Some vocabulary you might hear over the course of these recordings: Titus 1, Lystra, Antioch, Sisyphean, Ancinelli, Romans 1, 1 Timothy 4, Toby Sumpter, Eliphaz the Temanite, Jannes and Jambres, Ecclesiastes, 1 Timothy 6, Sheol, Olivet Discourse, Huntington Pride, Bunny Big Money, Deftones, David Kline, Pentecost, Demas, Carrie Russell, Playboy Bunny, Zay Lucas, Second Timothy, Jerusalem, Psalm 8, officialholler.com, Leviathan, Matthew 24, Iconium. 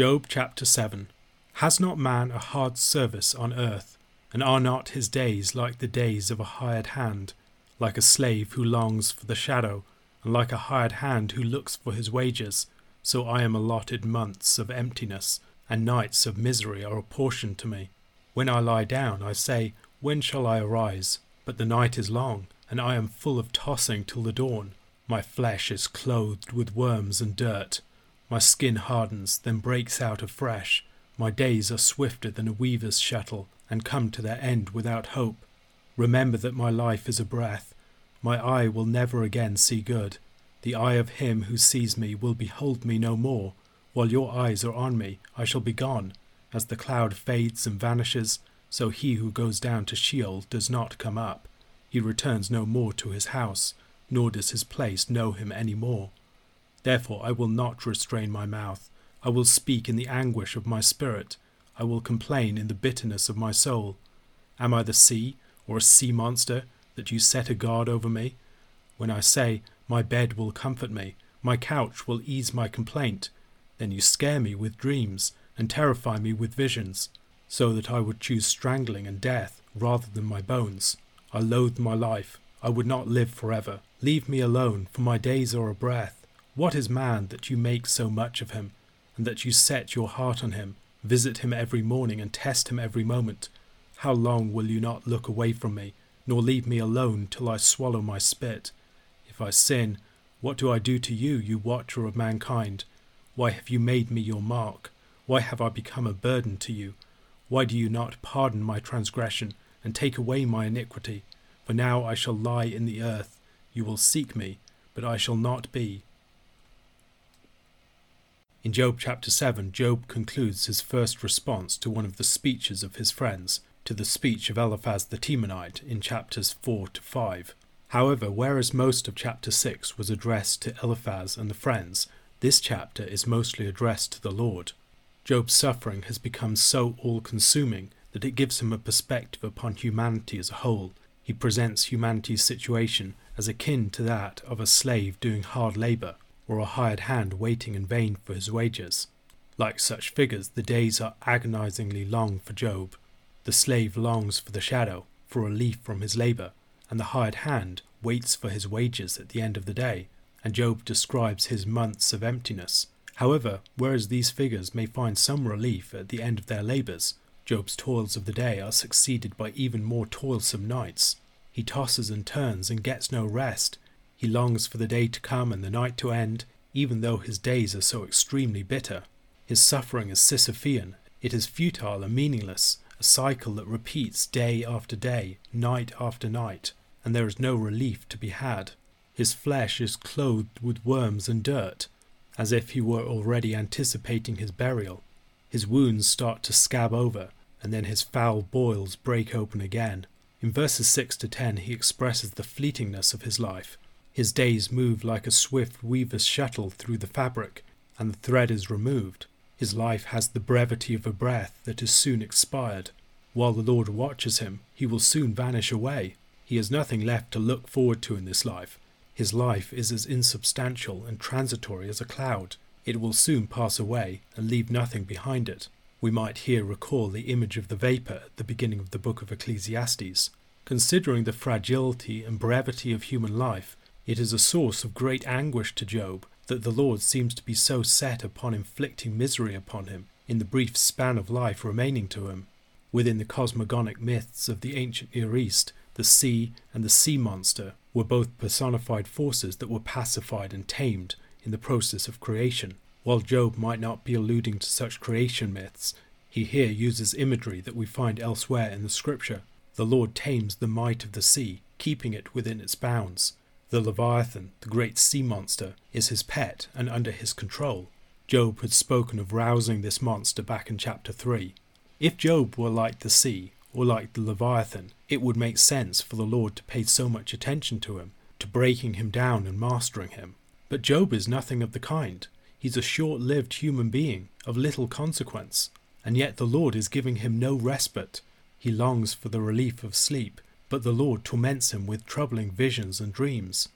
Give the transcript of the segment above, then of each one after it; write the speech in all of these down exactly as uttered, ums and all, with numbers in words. Job chapter seven. Has not man a hard service on earth, and are not his days like the days of a hired hand, like a slave who longs for the shadow, and like a hired hand who looks for his wages? So I am allotted months of emptiness, and nights of misery are apportioned to me. When I lie down, I say, when shall I arise? But the night is long, and I am full of tossing till the dawn. My flesh is clothed with worms and dirt. My skin hardens, then breaks out afresh. My days are swifter than a weaver's shuttle, and come to their end without hope. Remember that my life is a breath. My eye will never again see good. The eye of him who sees me will behold me no more. While your eyes are on me, I shall be gone. As the cloud fades and vanishes, so he who goes down to Sheol does not come up. He returns no more to his house, nor does his place know him any more. Therefore I will not restrain my mouth. I will speak in the anguish of my spirit. I will complain in the bitterness of my soul. Am I the sea, or a sea monster, that you set a guard over me? When I say, my bed will comfort me, my couch will ease my complaint, then you scare me with dreams, and terrify me with visions, so that I would choose strangling and death rather than my bones. I loathe my life. I would not live forever. Leave me alone, for my days are a breath. What is man that you make so much of him, and that you set your heart on him? Visit him every morning and test him every moment. How long will you not look away from me, nor leave me alone till I swallow my spit? If I sin, what do I do to you, you watcher of mankind? Why have you made me your mark? Why have I become a burden to you? Why do you not pardon my transgression, and take away my iniquity? For now I shall lie in the earth. You will seek me, but I shall not be. In Job chapter seven, Job concludes his first response to one of the speeches of his friends, to the speech of Eliphaz the Temanite in chapters four to five. However, whereas most of chapter six was addressed to Eliphaz and the friends, this chapter is mostly addressed to the Lord. Job's suffering has become so all-consuming that it gives him a perspective upon humanity as a whole. He presents humanity's situation as akin to that of a slave doing hard labour, or a hired hand waiting in vain for his wages. Like such figures, the days are agonisingly long for Job. The slave longs for the shadow, for relief from his labour, and the hired hand waits for his wages at the end of the day, and Job describes his months of emptiness. However, whereas these figures may find some relief at the end of their labours, Job's toils of the day are succeeded by even more toilsome nights. He tosses and turns and gets no rest. He longs for the day to come and the night to end, even though his days are so extremely bitter. His suffering is Sisyphean. It is futile and meaningless, a cycle that repeats day after day, night after night, and there is no relief to be had. His flesh is clothed with worms and dirt, as if he were already anticipating his burial. His wounds start to scab over, and then his foul boils break open again. In verses six to ten he expresses the fleetingness of his life. His days move like a swift weaver's shuttle through the fabric, and the thread is removed. His life has the brevity of a breath that is soon expired. While the Lord watches him, he will soon vanish away. He has nothing left to look forward to in this life. His life is as insubstantial and transitory as a cloud. It will soon pass away and leave nothing behind it. We might here recall the image of the vapour at the beginning of the book of Ecclesiastes. Considering the fragility and brevity of human life, it is a source of great anguish to Job that the Lord seems to be so set upon inflicting misery upon him in the brief span of life remaining to him. Within the cosmogonic myths of the ancient Near East, the sea and the sea monster were both personified forces that were pacified and tamed in the process of creation. While Job might not be alluding to such creation myths, he here uses imagery that we find elsewhere in the scripture. The Lord tames the might of the sea, keeping it within its bounds. The Leviathan, the great sea monster, is his pet and under his control. Job had spoken of rousing this monster back in chapter three. If Job were like the sea, or like the Leviathan, it would make sense for the Lord to pay so much attention to him, to breaking him down and mastering him. But Job is nothing of the kind. He's a short-lived human being, of little consequence, and yet the Lord is giving him no respite. He longs for the relief of sleep, but the Lord torments him with troubling visions and dreams.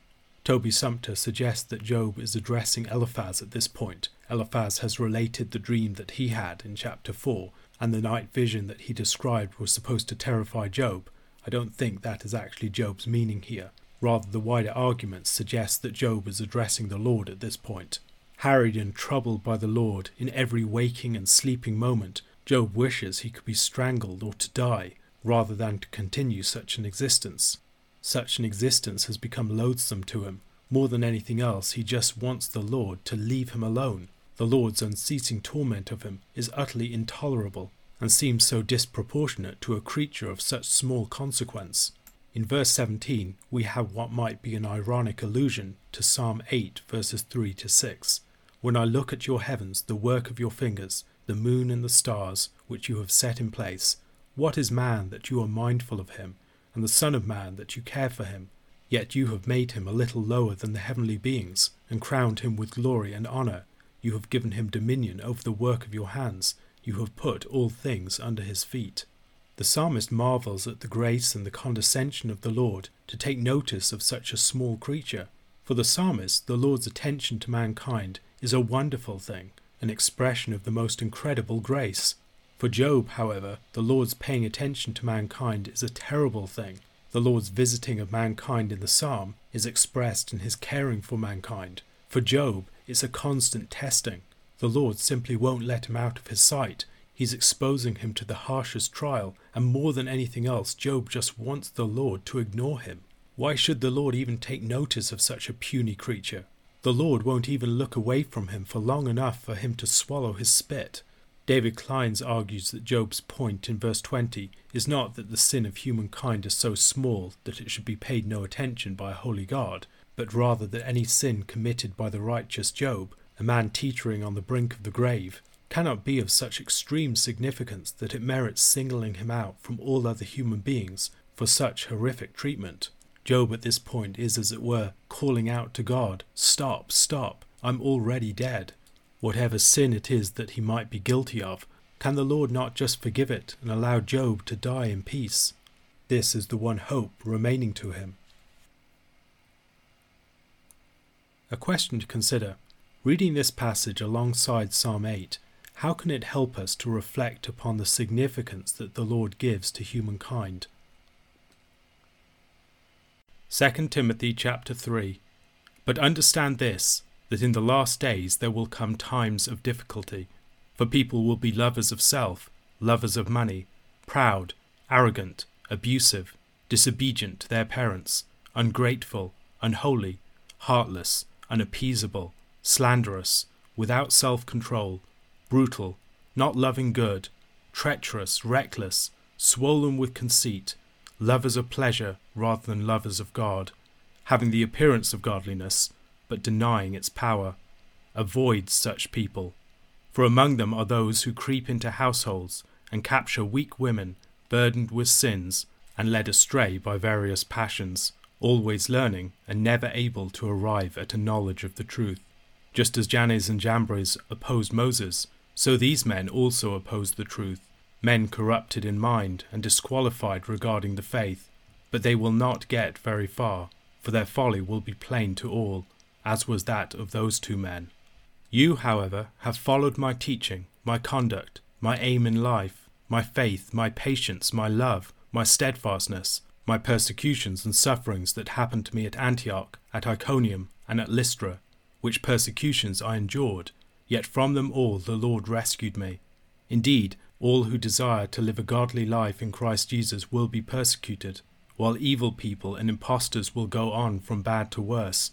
Toby Sumpter suggests that Job is addressing Eliphaz at this point. Eliphaz has related the dream that he had in chapter four, and the night vision that he described was supposed to terrify Job. I don't think that is actually Job's meaning here. Rather, the wider arguments suggest that Job is addressing the Lord at this point. Harried and troubled by the Lord in every waking and sleeping moment, Job wishes he could be strangled or to die, rather than to continue such an existence. Such an existence has become loathsome to him. More than anything else, he just wants the Lord to leave him alone. The Lord's unceasing torment of him is utterly intolerable, and seems so disproportionate to a creature of such small consequence. In verse seventeen, we have what might be an ironic allusion to Psalm eight, verses three to six. "When I look at your heavens, the work of your fingers, the moon and the stars, which you have set in place, what is man that you are mindful of him, and the Son of Man that you care for him? Yet you have made him a little lower than the heavenly beings, and crowned him with glory and honour. You have given him dominion over the work of your hands. You have put all things under his feet." The psalmist marvels at the grace and the condescension of the Lord to take notice of such a small creature. For the psalmist, the Lord's attention to mankind is a wonderful thing, an expression of the most incredible grace. For Job, however, the Lord's paying attention to mankind is a terrible thing. The Lord's visiting of mankind in the psalm is expressed in his caring for mankind. For Job, it's a constant testing. The Lord simply won't let him out of his sight. He's exposing him to the harshest trial, and more than anything else, Job just wants the Lord to ignore him. Why should the Lord even take notice of such a puny creature? The Lord won't even look away from him for long enough for him to swallow his spit. David Kline argues that Job's point in verse twenty is not that the sin of humankind is so small that it should be paid no attention by a holy God, but rather that any sin committed by the righteous Job, a man teetering on the brink of the grave, cannot be of such extreme significance that it merits singling him out from all other human beings for such horrific treatment. Job at this point is, as it were, calling out to God, "Stop, stop, I'm already dead." Whatever sin it is that he might be guilty of, can the Lord not just forgive it and allow Job to die in peace? This is the one hope remaining to him. A question to consider. Reading this passage alongside Psalm eight, how can it help us to reflect upon the significance that the Lord gives to humankind? Second Timothy chapter three. "But understand this, that in the last days there will come times of difficulty. For people will be lovers of self, lovers of money, proud, arrogant, abusive, disobedient to their parents, ungrateful, unholy, heartless, unappeasable, slanderous, without self-control, brutal, not loving good, treacherous, reckless, swollen with conceit, lovers of pleasure rather than lovers of God, having the appearance of godliness, but denying its power. Avoid such people. For among them are those who creep into households and capture weak women burdened with sins and led astray by various passions, always learning and never able to arrive at a knowledge of the truth. Just as Jannes and Jambres opposed Moses, so these men also opposed the truth, men corrupted in mind and disqualified regarding the faith. But they will not get very far, for their folly will be plain to all, as was that of those two men. You, however, have followed my teaching, my conduct, my aim in life, my faith, my patience, my love, my steadfastness, my persecutions and sufferings that happened to me at Antioch, at Iconium, and at Lystra, which persecutions I endured, yet from them all the Lord rescued me. Indeed, all who desire to live a godly life in Christ Jesus will be persecuted, while evil people and impostors will go on from bad to worse,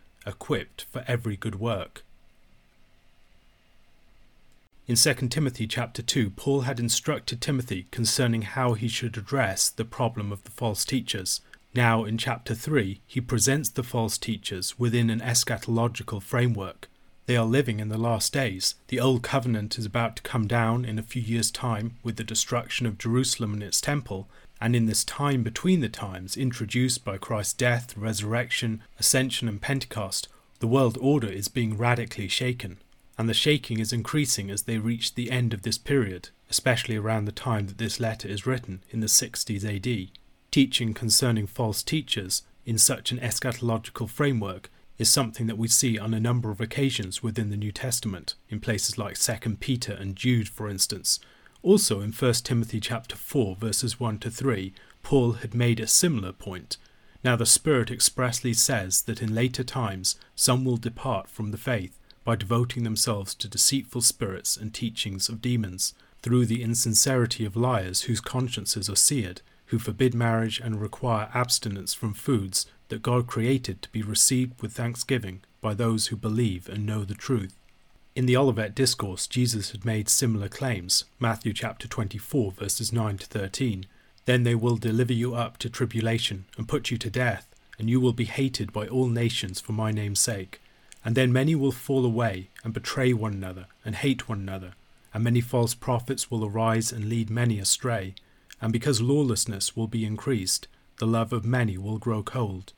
equipped for every good work." In Second Timothy chapter two, Paul had instructed Timothy concerning how he should address the problem of the false teachers, Now, in chapter three, he presents the false teachers within an eschatological framework. They are living in the last days. The old covenant is about to come down in a few years' time with the destruction of Jerusalem and its temple, and in this time between the times, introduced by Christ's death, resurrection, ascension and Pentecost, the world order is being radically shaken, and the shaking is increasing as they reach the end of this period, especially around the time that this letter is written, in the sixties A D. Teaching concerning false teachers in such an eschatological framework is something that we see on a number of occasions within the New Testament, in places like Second Peter and Jude, for instance. Also in First Timothy chapter four, verses one to three, Paul had made a similar point. Now the Spirit expressly says that in later times some will depart from the faith by devoting themselves to deceitful spirits and teachings of demons, through the insincerity of liars whose consciences are seared, who forbid marriage and require abstinence from foods that God created to be received with thanksgiving by those who believe and know the truth. In the Olivet Discourse, Jesus had made similar claims, Matthew chapter twenty-four, verses nine to thirteen. Then they will deliver you up to tribulation and put you to death, and you will be hated by all nations for my name's sake. And then many will fall away and betray one another and hate one another, and many false prophets will arise and lead many astray. And because lawlessness will be increased, the love of many will grow cold,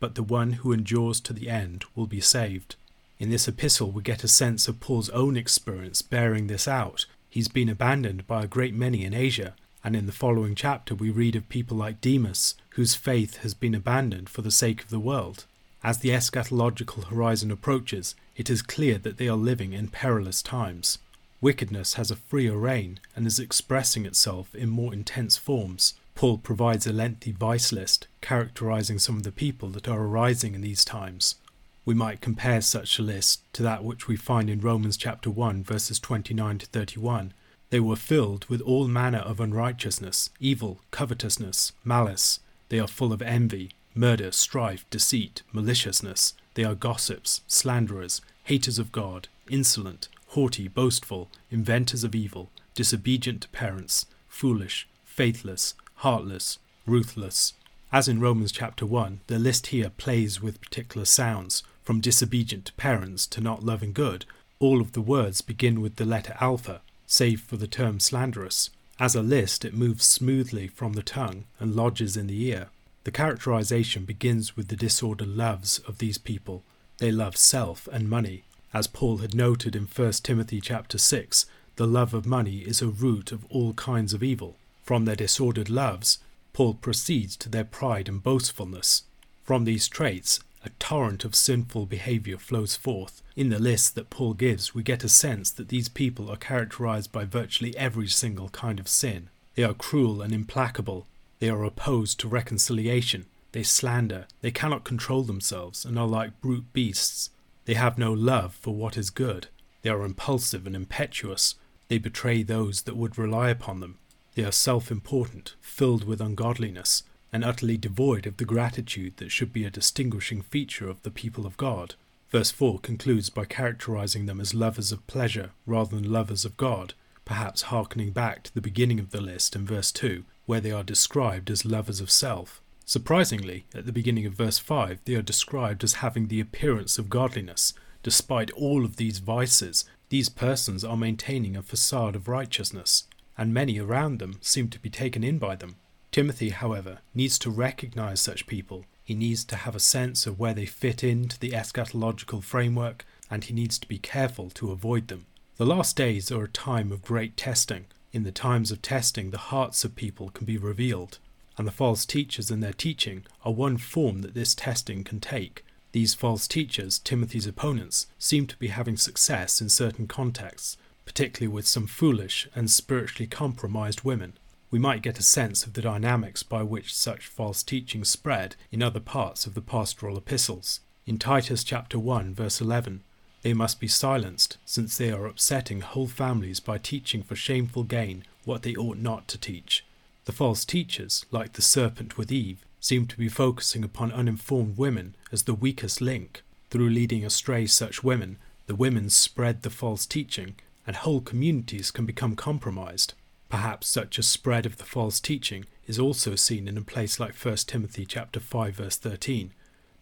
but the one who endures to the end will be saved. In this epistle we get a sense of Paul's own experience bearing this out. He's been abandoned by a great many in Asia, and in the following chapter we read of people like Demas, whose faith has been abandoned for the sake of the world. As the eschatological horizon approaches, it is clear that they are living in perilous times. Wickedness has a freer reign and is expressing itself in more intense forms. Paul provides a lengthy vice list characterizing some of the people that are arising in these times. We might compare such a list to that which we find in Romans chapter one, verses twenty-nine to thirty-one. They were filled with all manner of unrighteousness, evil, covetousness, malice. They are full of envy, murder, strife, deceit, maliciousness. They are gossips, slanderers, haters of God, insolent, haughty, boastful, inventors of evil, disobedient to parents, foolish, faithless, heartless, ruthless. As in Romans chapter one, the list here plays with particular sounds, from disobedient to parents to not loving good. All of the words begin with the letter alpha, save for the term slanderous. As a list, it moves smoothly from the tongue and lodges in the ear. The characterization begins with the disordered loves of these people. They love self and money. As Paul had noted in First Timothy chapter six, the love of money is a root of all kinds of evil. From their disordered loves, Paul proceeds to their pride and boastfulness. From these traits, a torrent of sinful behaviour flows forth. In the list that Paul gives, we get a sense that these people are characterised by virtually every single kind of sin. They are cruel and implacable. They are opposed to reconciliation. They slander. They cannot control themselves and are like brute beasts. They have no love for what is good. They are impulsive and impetuous. They betray those that would rely upon them. They are self-important, filled with ungodliness, and utterly devoid of the gratitude that should be a distinguishing feature of the people of God. Verse four concludes by characterizing them as lovers of pleasure rather than lovers of God, perhaps harkening back to the beginning of the list in verse two, where they are described as lovers of self. Surprisingly, at the beginning of verse five, they are described as having the appearance of godliness. Despite all of these vices, these persons are maintaining a facade of righteousness, and many around them seem to be taken in by them. Timothy, however, needs to recognize such people. He needs to have a sense of where they fit into the eschatological framework, and he needs to be careful to avoid them. The last days are a time of great testing. In the times of testing, the hearts of people can be revealed, and the false teachers and their teaching are one form that this testing can take. These false teachers, Timothy's opponents, seem to be having success in certain contexts, particularly with some foolish and spiritually compromised women. We might get a sense of the dynamics by which such false teaching spread in other parts of the pastoral epistles. In Titus chapter one, verse eleven, they must be silenced, since they are upsetting whole families by teaching for shameful gain what they ought not to teach. The false teachers, like the serpent with Eve, seem to be focusing upon uninformed women as the weakest link. Through leading astray such women, the women spread the false teaching, and whole communities can become compromised. Perhaps such a spread of the false teaching is also seen in a place like First Timothy chapter five verse thirteen.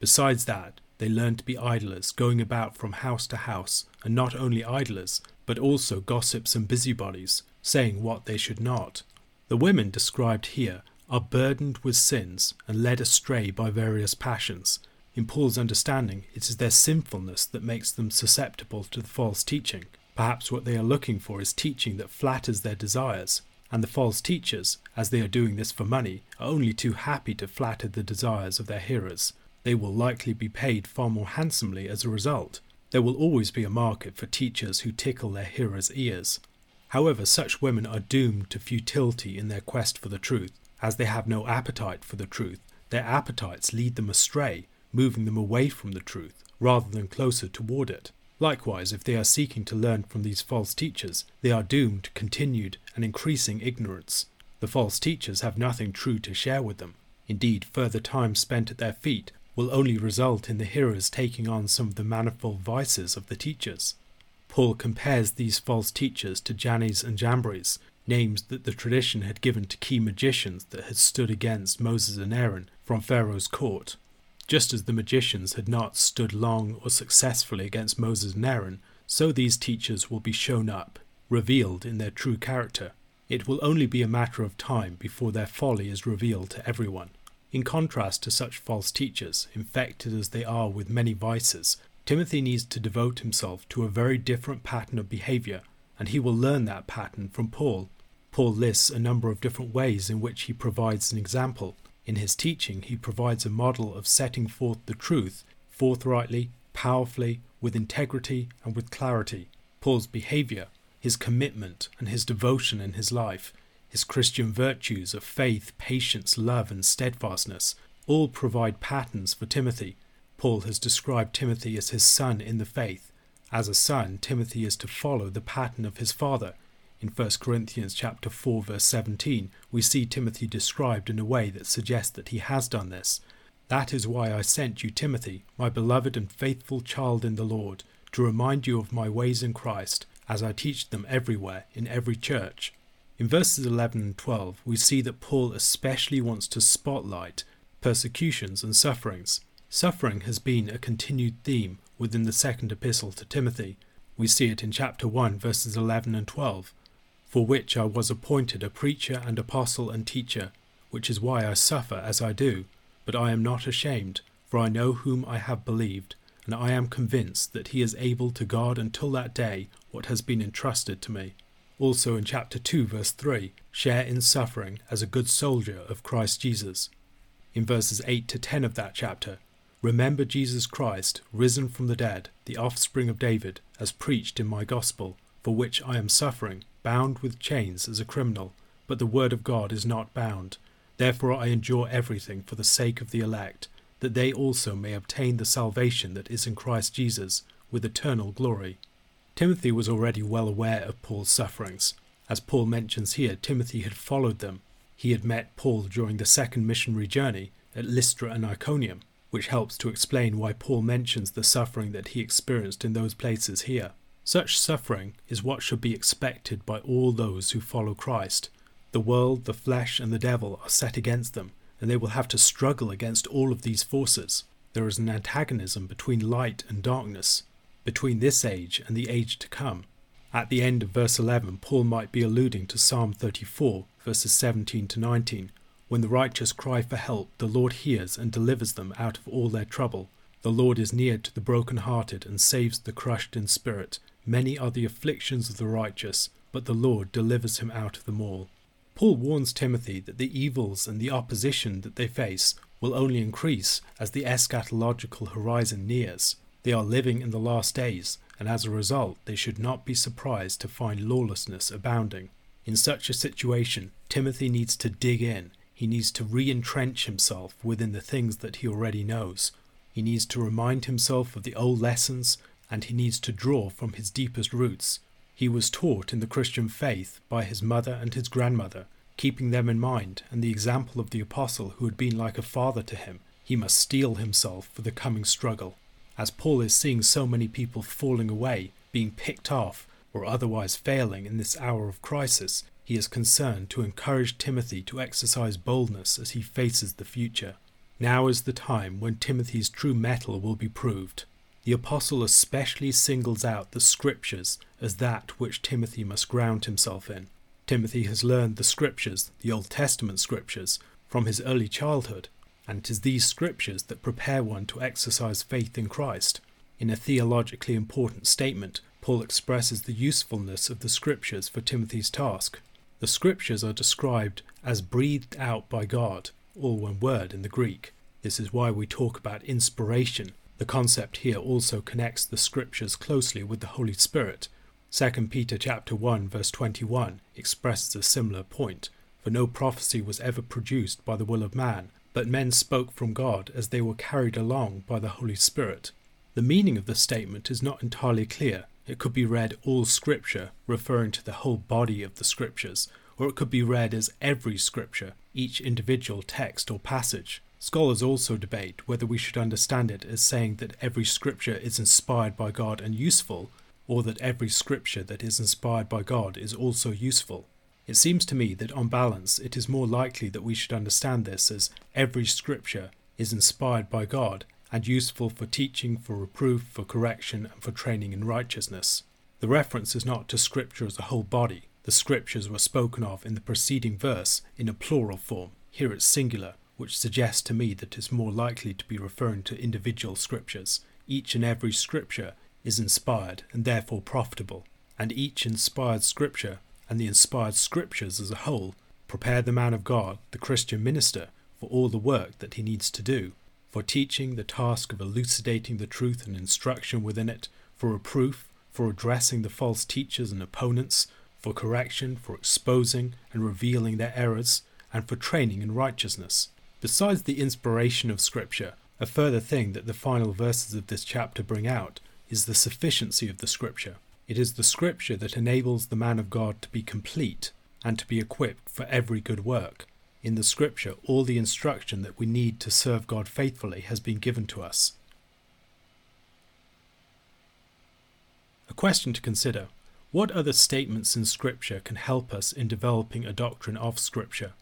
Besides that, they learn to be idlers, going about from house to house, and not only idlers, but also gossips and busybodies, saying what they should not. The women described here are burdened with sins and led astray by various passions. In Paul's understanding, it is their sinfulness that makes them susceptible to the false teaching. Perhaps what they are looking for is teaching that flatters their desires, and the false teachers, as they are doing this for money, are only too happy to flatter the desires of their hearers. They will likely be paid far more handsomely as a result. There will always be a market for teachers who tickle their hearers' ears. However, such women are doomed to futility in their quest for the truth, as they have no appetite for the truth. Their appetites lead them astray, moving them away from the truth, rather than closer toward it. Likewise, if they are seeking to learn from these false teachers, they are doomed to continued and increasing ignorance. The false teachers have nothing true to share with them. Indeed, further time spent at their feet will only result in the hearers taking on some of the manifold vices of the teachers. Paul compares these false teachers to Jannes and Jambres, names that the tradition had given to key magicians that had stood against Moses and Aaron from Pharaoh's court. Just as the magicians had not stood long or successfully against Moses and Aaron, so these teachers will be shown up, revealed in their true character. It will only be a matter of time before their folly is revealed to everyone. In contrast to such false teachers, infected as they are with many vices, Timothy needs to devote himself to a very different pattern of behaviour, and he will learn that pattern from Paul. Paul lists a number of different ways in which he provides an example. In his teaching, he provides a model of setting forth the truth forthrightly, powerfully, with integrity and with clarity. Paul's behaviour, his commitment and his devotion in his life, his Christian virtues of faith, patience, love and steadfastness, all provide patterns for Timothy. Paul has described Timothy as his son in the faith. As a son, Timothy is to follow the pattern of his father. In First Corinthians chapter four verse seventeen, we see Timothy described in a way that suggests that he has done this. That is why I sent you, Timothy, my beloved and faithful child in the Lord, to remind you of my ways in Christ, as I teach them everywhere, in every church. In verses eleven and twelve, we see that Paul especially wants to spotlight persecutions and sufferings. Suffering has been a continued theme within the second epistle to Timothy. We see it in chapter one verses eleven and twelve. For which I was appointed a preacher and apostle and teacher, which is why I suffer as I do. But I am not ashamed, for I know whom I have believed, and I am convinced that he is able to guard until that day what has been entrusted to me. Also in chapter two verse three, share in suffering as a good soldier of Christ Jesus. In verses eight to ten of that chapter, remember Jesus Christ, risen from the dead, the offspring of David, as preached in my gospel, for which I am suffering, bound with chains as a criminal, but the word of God is not bound. Therefore I endure everything for the sake of the elect, that they also may obtain the salvation that is in Christ Jesus, with eternal glory. Timothy was already well aware of Paul's sufferings. As Paul mentions here, Timothy had followed them. He had met Paul during the second missionary journey at Lystra and Iconium, which helps to explain why Paul mentions the suffering that he experienced in those places here. Such suffering is what should be expected by all those who follow Christ. The world, the flesh, and the devil are set against them, and they will have to struggle against all of these forces. There is an antagonism between light and darkness, between this age and the age to come. At the end of verse eleven, Paul might be alluding to Psalm thirty-four, verses seventeen to nineteen. When the righteous cry for help, the Lord hears and delivers them out of all their trouble. The Lord is near to the brokenhearted and saves the crushed in spirit. Many are the afflictions of the righteous, but the Lord delivers him out of them all. Paul warns Timothy that the evils and the opposition that they face will only increase as the eschatological horizon nears. They are living in the last days, and as a result, they should not be surprised to find lawlessness abounding. In such a situation, Timothy needs to dig in. He needs to re-entrench himself within the things that he already knows. He needs to remind himself of the old lessons, and he needs to draw from his deepest roots. He was taught in the Christian faith by his mother and his grandmother, keeping them in mind and the example of the apostle who had been like a father to him. He must steel himself for the coming struggle. As Paul is seeing so many people falling away, being picked off, or otherwise failing in this hour of crisis, he is concerned to encourage Timothy to exercise boldness as he faces the future. Now is the time when Timothy's true mettle will be proved. The apostle especially singles out the scriptures as that which Timothy must ground himself in. Timothy has learned the scriptures, the Old Testament scriptures, from his early childhood, and it is these scriptures that prepare one to exercise faith in Christ. In a theologically important statement, Paul expresses the usefulness of the scriptures for Timothy's task. The scriptures are described as breathed out by God, all one word in the Greek. This is why we talk about inspiration. The concept here also connects the scriptures closely with the Holy Spirit. Second Peter chapter one verse twenty-one expresses a similar point. For no prophecy was ever produced by the will of man, but men spoke from God as they were carried along by the Holy Spirit. The meaning of the statement is not entirely clear. It could be read all scripture, referring to the whole body of the scriptures, or it could be read as every scripture, each individual text or passage. Scholars also debate whether we should understand it as saying that every scripture is inspired by God and useful, or that every scripture that is inspired by God is also useful. It seems to me that on balance, it is more likely that we should understand this as every scripture is inspired by God and useful for teaching, for reproof, for correction, and for training in righteousness. The reference is not to scripture as a whole body. The scriptures were spoken of in the preceding verse in a plural form. Here it's singular, which suggests to me that it's more likely to be referring to individual scriptures. Each and every scripture is inspired and therefore profitable, and each inspired scripture and the inspired scriptures as a whole prepare the man of God, the Christian minister, for all the work that he needs to do, for teaching, the task of elucidating the truth and instruction within it, for reproof, for addressing the false teachers and opponents, for correction, for exposing and revealing their errors, and for training in righteousness. Besides the inspiration of Scripture, a further thing that the final verses of this chapter bring out is the sufficiency of the Scripture. It is the Scripture that enables the man of God to be complete and to be equipped for every good work. In the Scripture, all the instruction that we need to serve God faithfully has been given to us. A question to consider: what other statements in Scripture can help us in developing a doctrine of Scripture?